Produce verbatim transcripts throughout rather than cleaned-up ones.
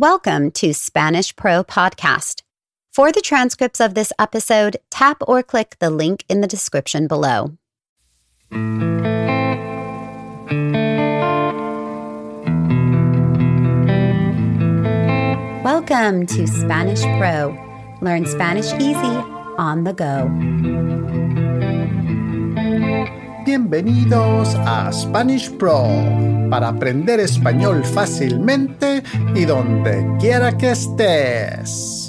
Welcome to Spanish Pro Podcast. For the transcripts of this episode, tap or click the link in the description below. Welcome to Spanish Pro. Learn Spanish easy on the go. Bienvenidos a Spanish Pro. Para aprender español fácilmente y donde quiera que estés.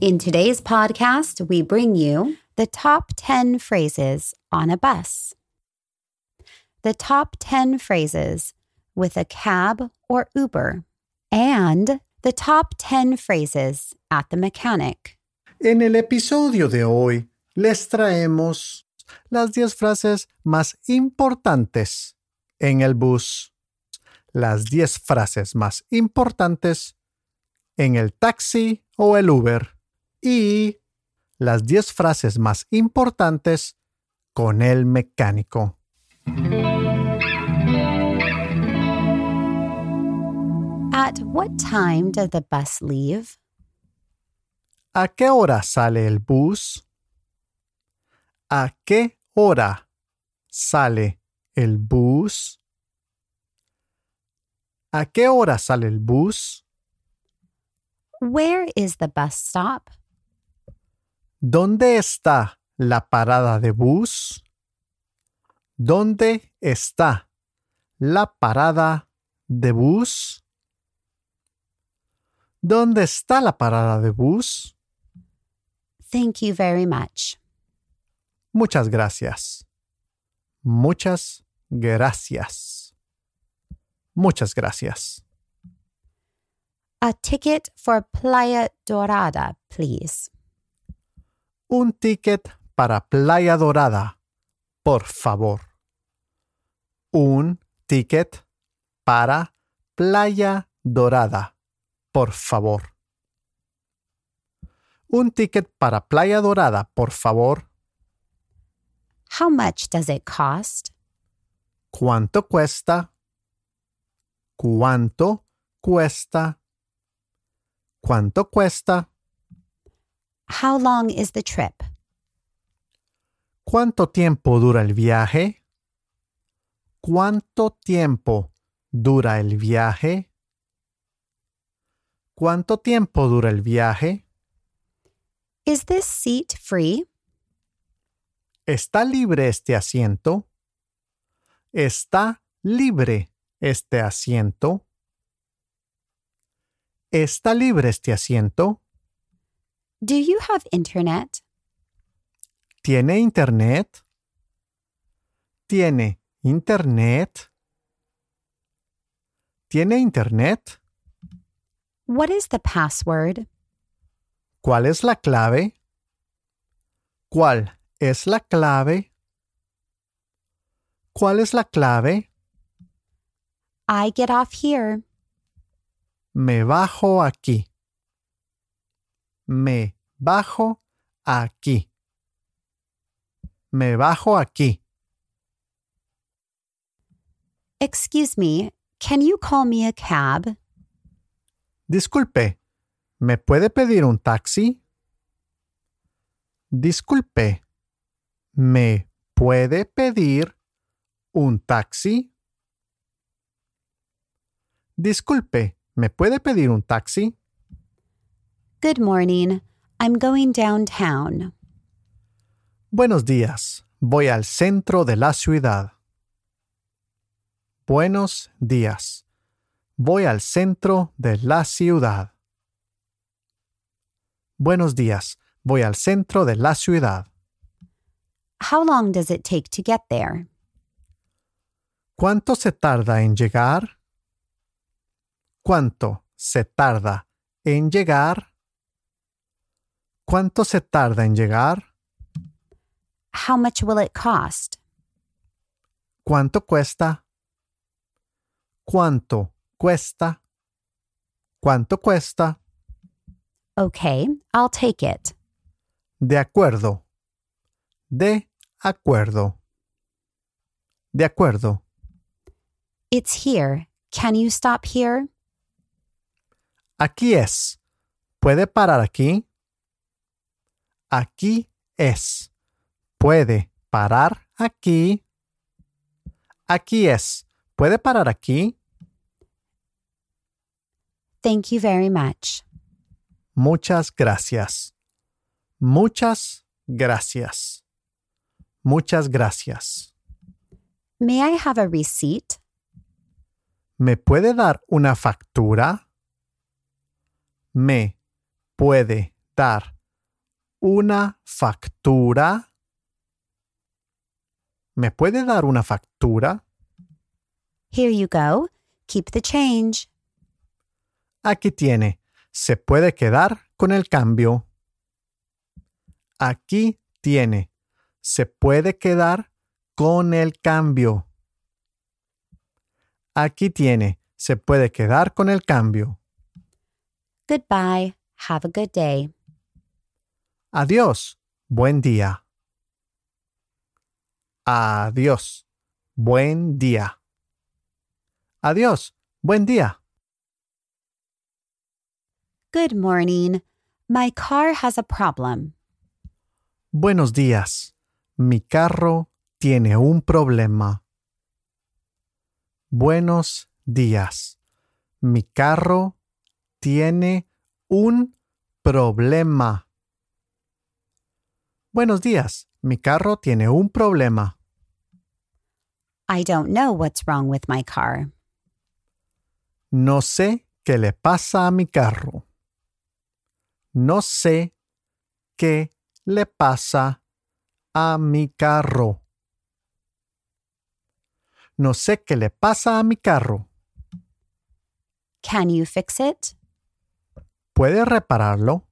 In today's podcast, we bring you the top ten phrases on a bus. The top ten phrases with a cab or Uber. And the top ten phrases at the mechanic. En el episodio de hoy, les traemos las diez frases más importantes en el bus. Las diez frases más importantes en el taxi o el Uber y las diez frases más importantes con el mecánico. At what time does the bus leave? ¿A qué hora sale el bus? ¿A qué hora sale el bus? ¿A qué hora sale el bus? Where is the bus stop? ¿Dónde está la parada de bus? ¿Dónde está la parada de bus? ¿Dónde está la parada de bus? Thank you very much. Muchas gracias. Muchas gracias. Muchas gracias. A ticket for Playa Dorada, please. Un ticket para Playa Dorada, por favor. Un ticket para Playa Dorada, por favor. Un ticket para Playa Dorada, por favor. How much does it cost? ¿Cuánto cuesta? ¿Cuánto cuesta? ¿Cuánto cuesta? How long is the trip? ¿Cuánto tiempo dura el viaje? ¿Cuánto tiempo dura el viaje? ¿Cuánto tiempo dura el viaje? Is this seat free? ¿Está libre este asiento? ¿Está libre? Este asiento. ¿Está libre este asiento? Do you have internet? ¿Tiene internet? ¿Tiene internet? ¿Tiene internet? What is the password? ¿Cuál es la clave? ¿Cuál es la clave? ¿Cuál es la clave? I get off here. Me bajo aquí. Me bajo aquí. Me bajo aquí. Excuse me, can you call me a cab? Disculpe, ¿me puede pedir un taxi? Disculpe, ¿me puede pedir un taxi? Disculpe, ¿me puede pedir un taxi? Good morning. I'm going downtown. Buenos días. Voy al centro de la ciudad. Buenos días. Voy al centro de la ciudad. Buenos días. Voy al centro de la ciudad. How long does it take to get there? ¿Cuánto se tarda en llegar? ¿Cuánto se tarda en llegar? ¿Cuánto se tarda en llegar? How much will it cost? ¿Cuánto cuesta? ¿Cuánto cuesta? ¿Cuánto cuesta? Okay, I'll take it. De acuerdo. De acuerdo. De acuerdo. It's here. Can you stop here? Aquí es. ¿Puede parar aquí? Aquí es. ¿Puede parar aquí? Aquí es. ¿Puede parar aquí? Thank you very much. Muchas gracias. Muchas gracias. Muchas gracias. May I have a receipt? ¿Me puede dar una factura? ¿Me puede dar una factura? ¿Me puede dar una factura? Here you go. Keep the change. Aquí tiene. Se puede quedar con el cambio. Aquí tiene. Se puede quedar con el cambio. Aquí tiene. Se puede quedar con el cambio. Goodbye. Have a good day. Adiós. Buen día. Adiós. Buen día. Adiós. Buen día. Good morning. My car has a problem. Buenos días. Mi carro tiene un problema. Buenos días. Mi carro tiene un problema. Buenos días. Mi carro tiene un problema. I don't know what's wrong with my car. No sé qué le pasa a mi carro. No sé qué le pasa a mi carro. No sé qué le pasa a mi carro. Can you fix it? ¿Puede repararlo?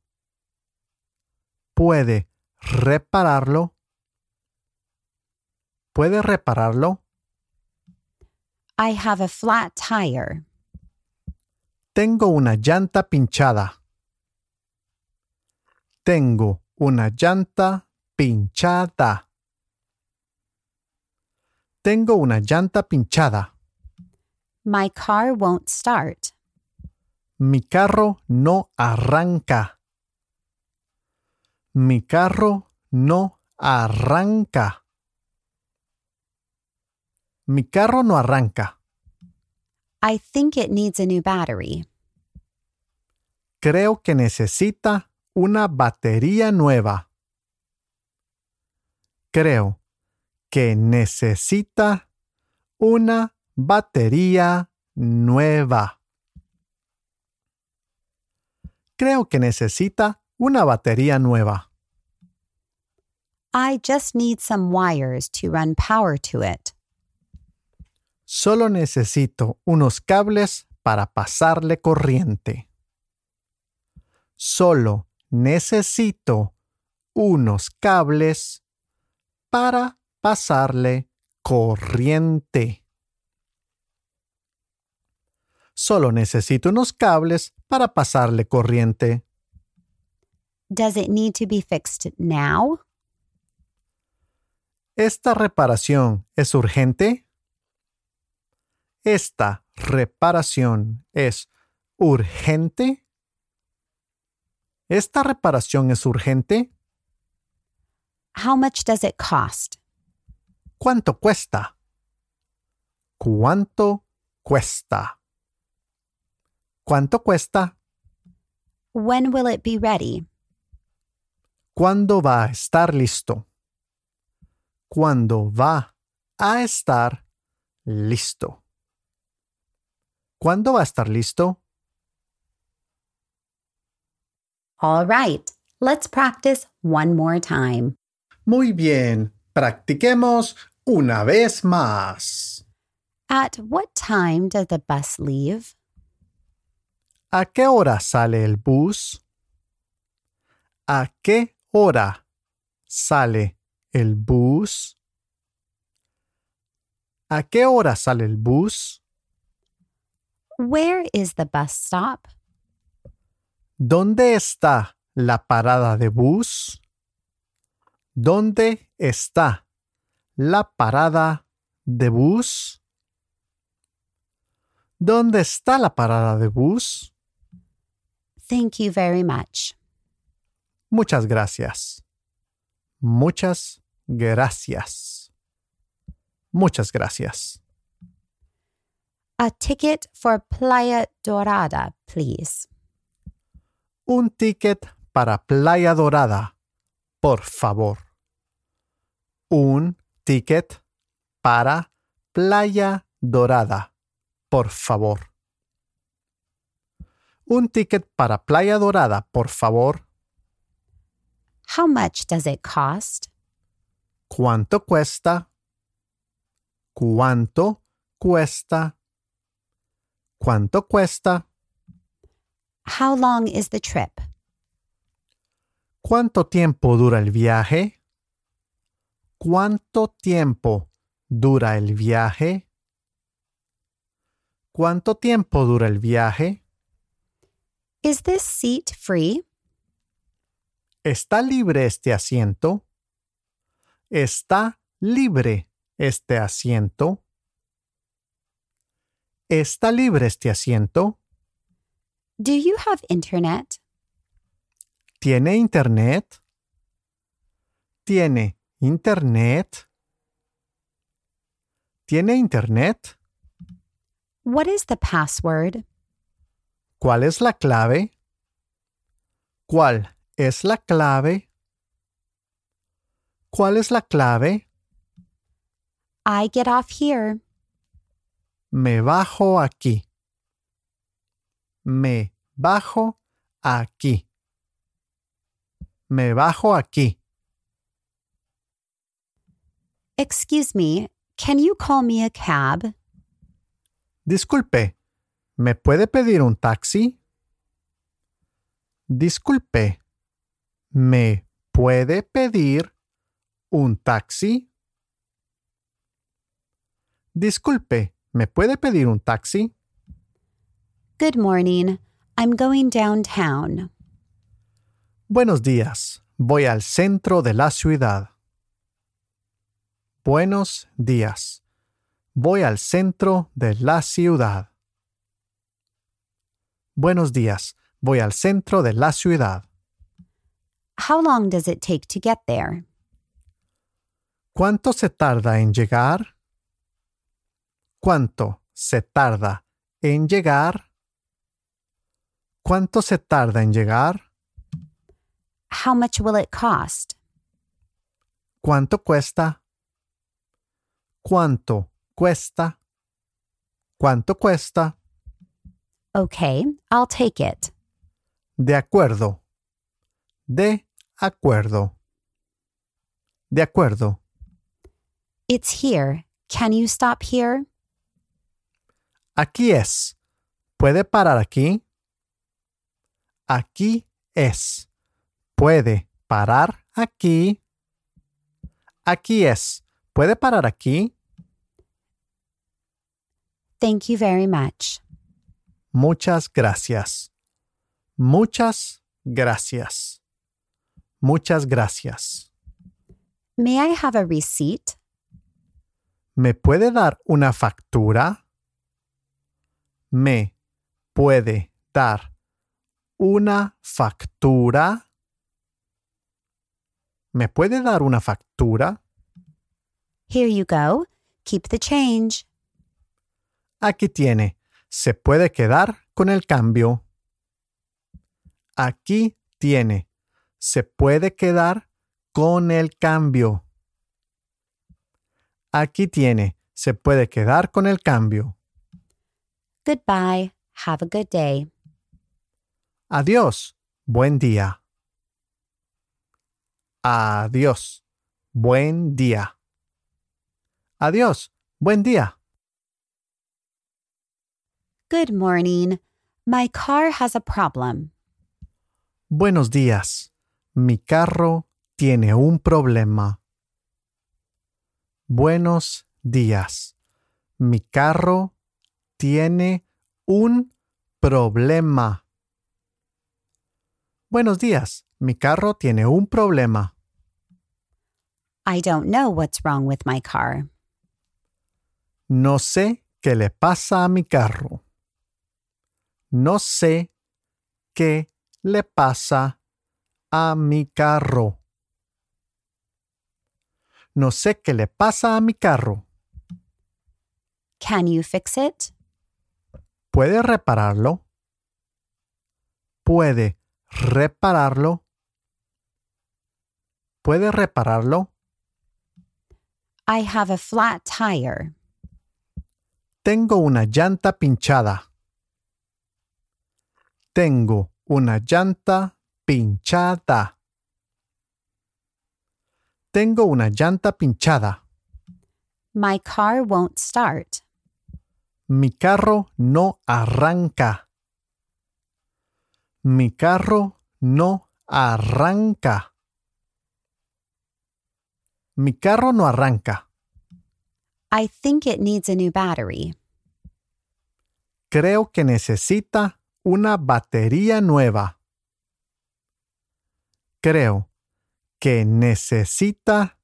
¿Puede repararlo? ¿Puede repararlo? I have a flat tire. Tengo una llanta pinchada. Tengo una llanta pinchada. Tengo una llanta pinchada. My car won't start. Mi carro no arranca. Mi carro no arranca. Mi carro no arranca. I think it needs a new battery. Creo que necesita una batería nueva. Creo que necesita una batería nueva. Creo que necesita una batería nueva. I just need some wires to run power to it. Solo necesito unos cables para pasarle corriente. Solo necesito unos cables para pasarle corriente. Solo necesito unos cables para pasarle corriente. Does it need to be fixed now? ¿Esta reparación es urgente? ¿Esta reparación es urgente? ¿Esta reparación es urgente? How much does it cost? ¿Cuánto cuesta? ¿Cuánto cuesta? ¿Cuánto cuesta? When will it be ready? ¿Cuándo va a estar listo? ¿Cuándo va a estar listo? ¿Cuándo va a estar listo? All right. Let's practice one more time. Muy bien. Practiquemos una vez más. At what time does the bus leave? ¿A qué hora sale el bus? ¿A qué hora sale el bus? ¿A qué hora sale el bus? Where is the bus stop? ¿Dónde está la parada de bus? ¿Dónde está la parada de bus? ¿Dónde está la parada de bus? Thank you very much. Muchas gracias. Muchas gracias. Muchas gracias. A ticket for Playa Dorada, please. Un ticket para Playa Dorada, por favor. Un ticket para Playa Dorada, por favor. Un ticket para Playa Dorada, por favor. How much does it cost? ¿Cuánto cuesta? ¿Cuánto cuesta? ¿Cuánto cuesta? How long is the trip? ¿Cuánto tiempo dura el viaje? ¿Cuánto tiempo dura el viaje? ¿Cuánto tiempo dura el viaje? Is this seat free? ¿Está libre este asiento? ¿Está libre este asiento? ¿Está libre este asiento? Do you have internet? ¿Tiene internet? ¿Tiene internet? ¿Tiene internet? What is the password? ¿Cuál es la clave? ¿Cuál es la clave? ¿Cuál es la clave? I get off here. Me bajo aquí. Me bajo aquí. Me bajo aquí. Excuse me, can you call me a cab? Disculpe, ¿me puede pedir un taxi? Disculpe, ¿me puede pedir un taxi? Disculpe. ¿Me puede pedir un taxi? Good morning. I'm going downtown. Buenos días. Voy al centro de la ciudad. Buenos días. Voy al centro de la ciudad. Buenos días. Voy al centro de la ciudad. How long does it take to get there? ¿Cuánto se tarda en llegar? ¿Cuánto se tarda en llegar? ¿Cuánto se tarda en llegar? How much will it cost? ¿Cuánto cuesta? ¿Cuánto cuesta? ¿Cuánto cuesta? Okay, I'll take it. De acuerdo. De acuerdo. De acuerdo. It's here. Can you stop here? Aquí es. ¿Puede parar aquí? Aquí es. ¿Puede parar aquí? Aquí es. ¿Puede parar aquí? Thank you very much. Muchas gracias. Muchas gracias. Muchas gracias. May I have a receipt? ¿Me puede dar una factura? ¿Me puede dar una factura? ¿Me puede dar una factura? Here you go. Keep the change. Aquí tiene. Se puede quedar con el cambio. Aquí tiene. Se puede quedar con el cambio. Aquí tiene. Se puede quedar con el cambio. Goodbye. Have a good day. Adiós. Buen día. Adiós. Buen día. Adiós. Buen día. Good morning. My car has a problem. Buenos días. Mi carro tiene un problema. Buenos días. Mi carro tiene un problema. Buenos días. Mi carro tiene un problema. I don't know what's wrong with my car. No sé qué le pasa a mi carro. No sé qué le pasa a mi carro? No sé qué le pasa a mi carro. Can you fix it? ¿Puede repararlo? ¿Puede repararlo? ¿Puede repararlo? I have a flat tire. Tengo una llanta pinchada. Tengo una llanta pinchada. Tengo una llanta pinchada. My car won't start. Mi carro no arranca. Mi carro no arranca. Mi carro no arranca. I think it needs a new battery. Creo que necesita una batería nueva. Creo que necesita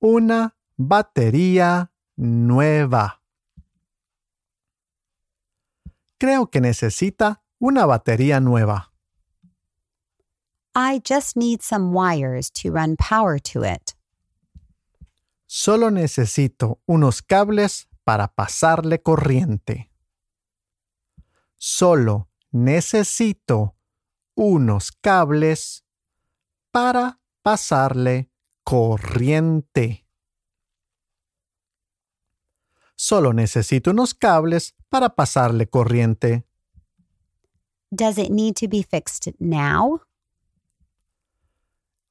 una batería nueva. Creo que necesita una batería nueva. I just need some wires to run power to it. Solo necesito unos cables para pasarle corriente. Solo necesito unos cables para pasarle corriente. Solo necesito unos cables para pasarle corriente. Does it need to be fixed now?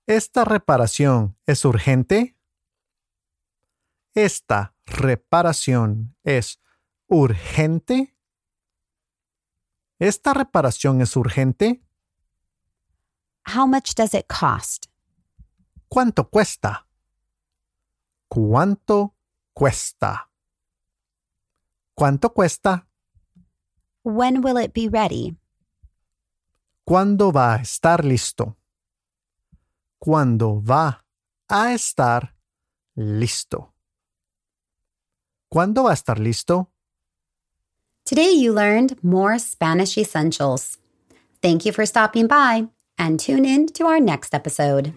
¿Esta reparación es urgente? ¿Esta reparación es urgente? ¿Esta reparación es urgente? How much does it cost? ¿Cuánto cuesta? ¿Cuánto cuesta? ¿Cuánto cuesta? When will it be ready? ¿Cuándo va a estar listo? ¿Cuándo va a estar listo? ¿Cuándo va a estar listo? Today you learned more Spanish essentials. Thank you for stopping by and tune in to our next episode.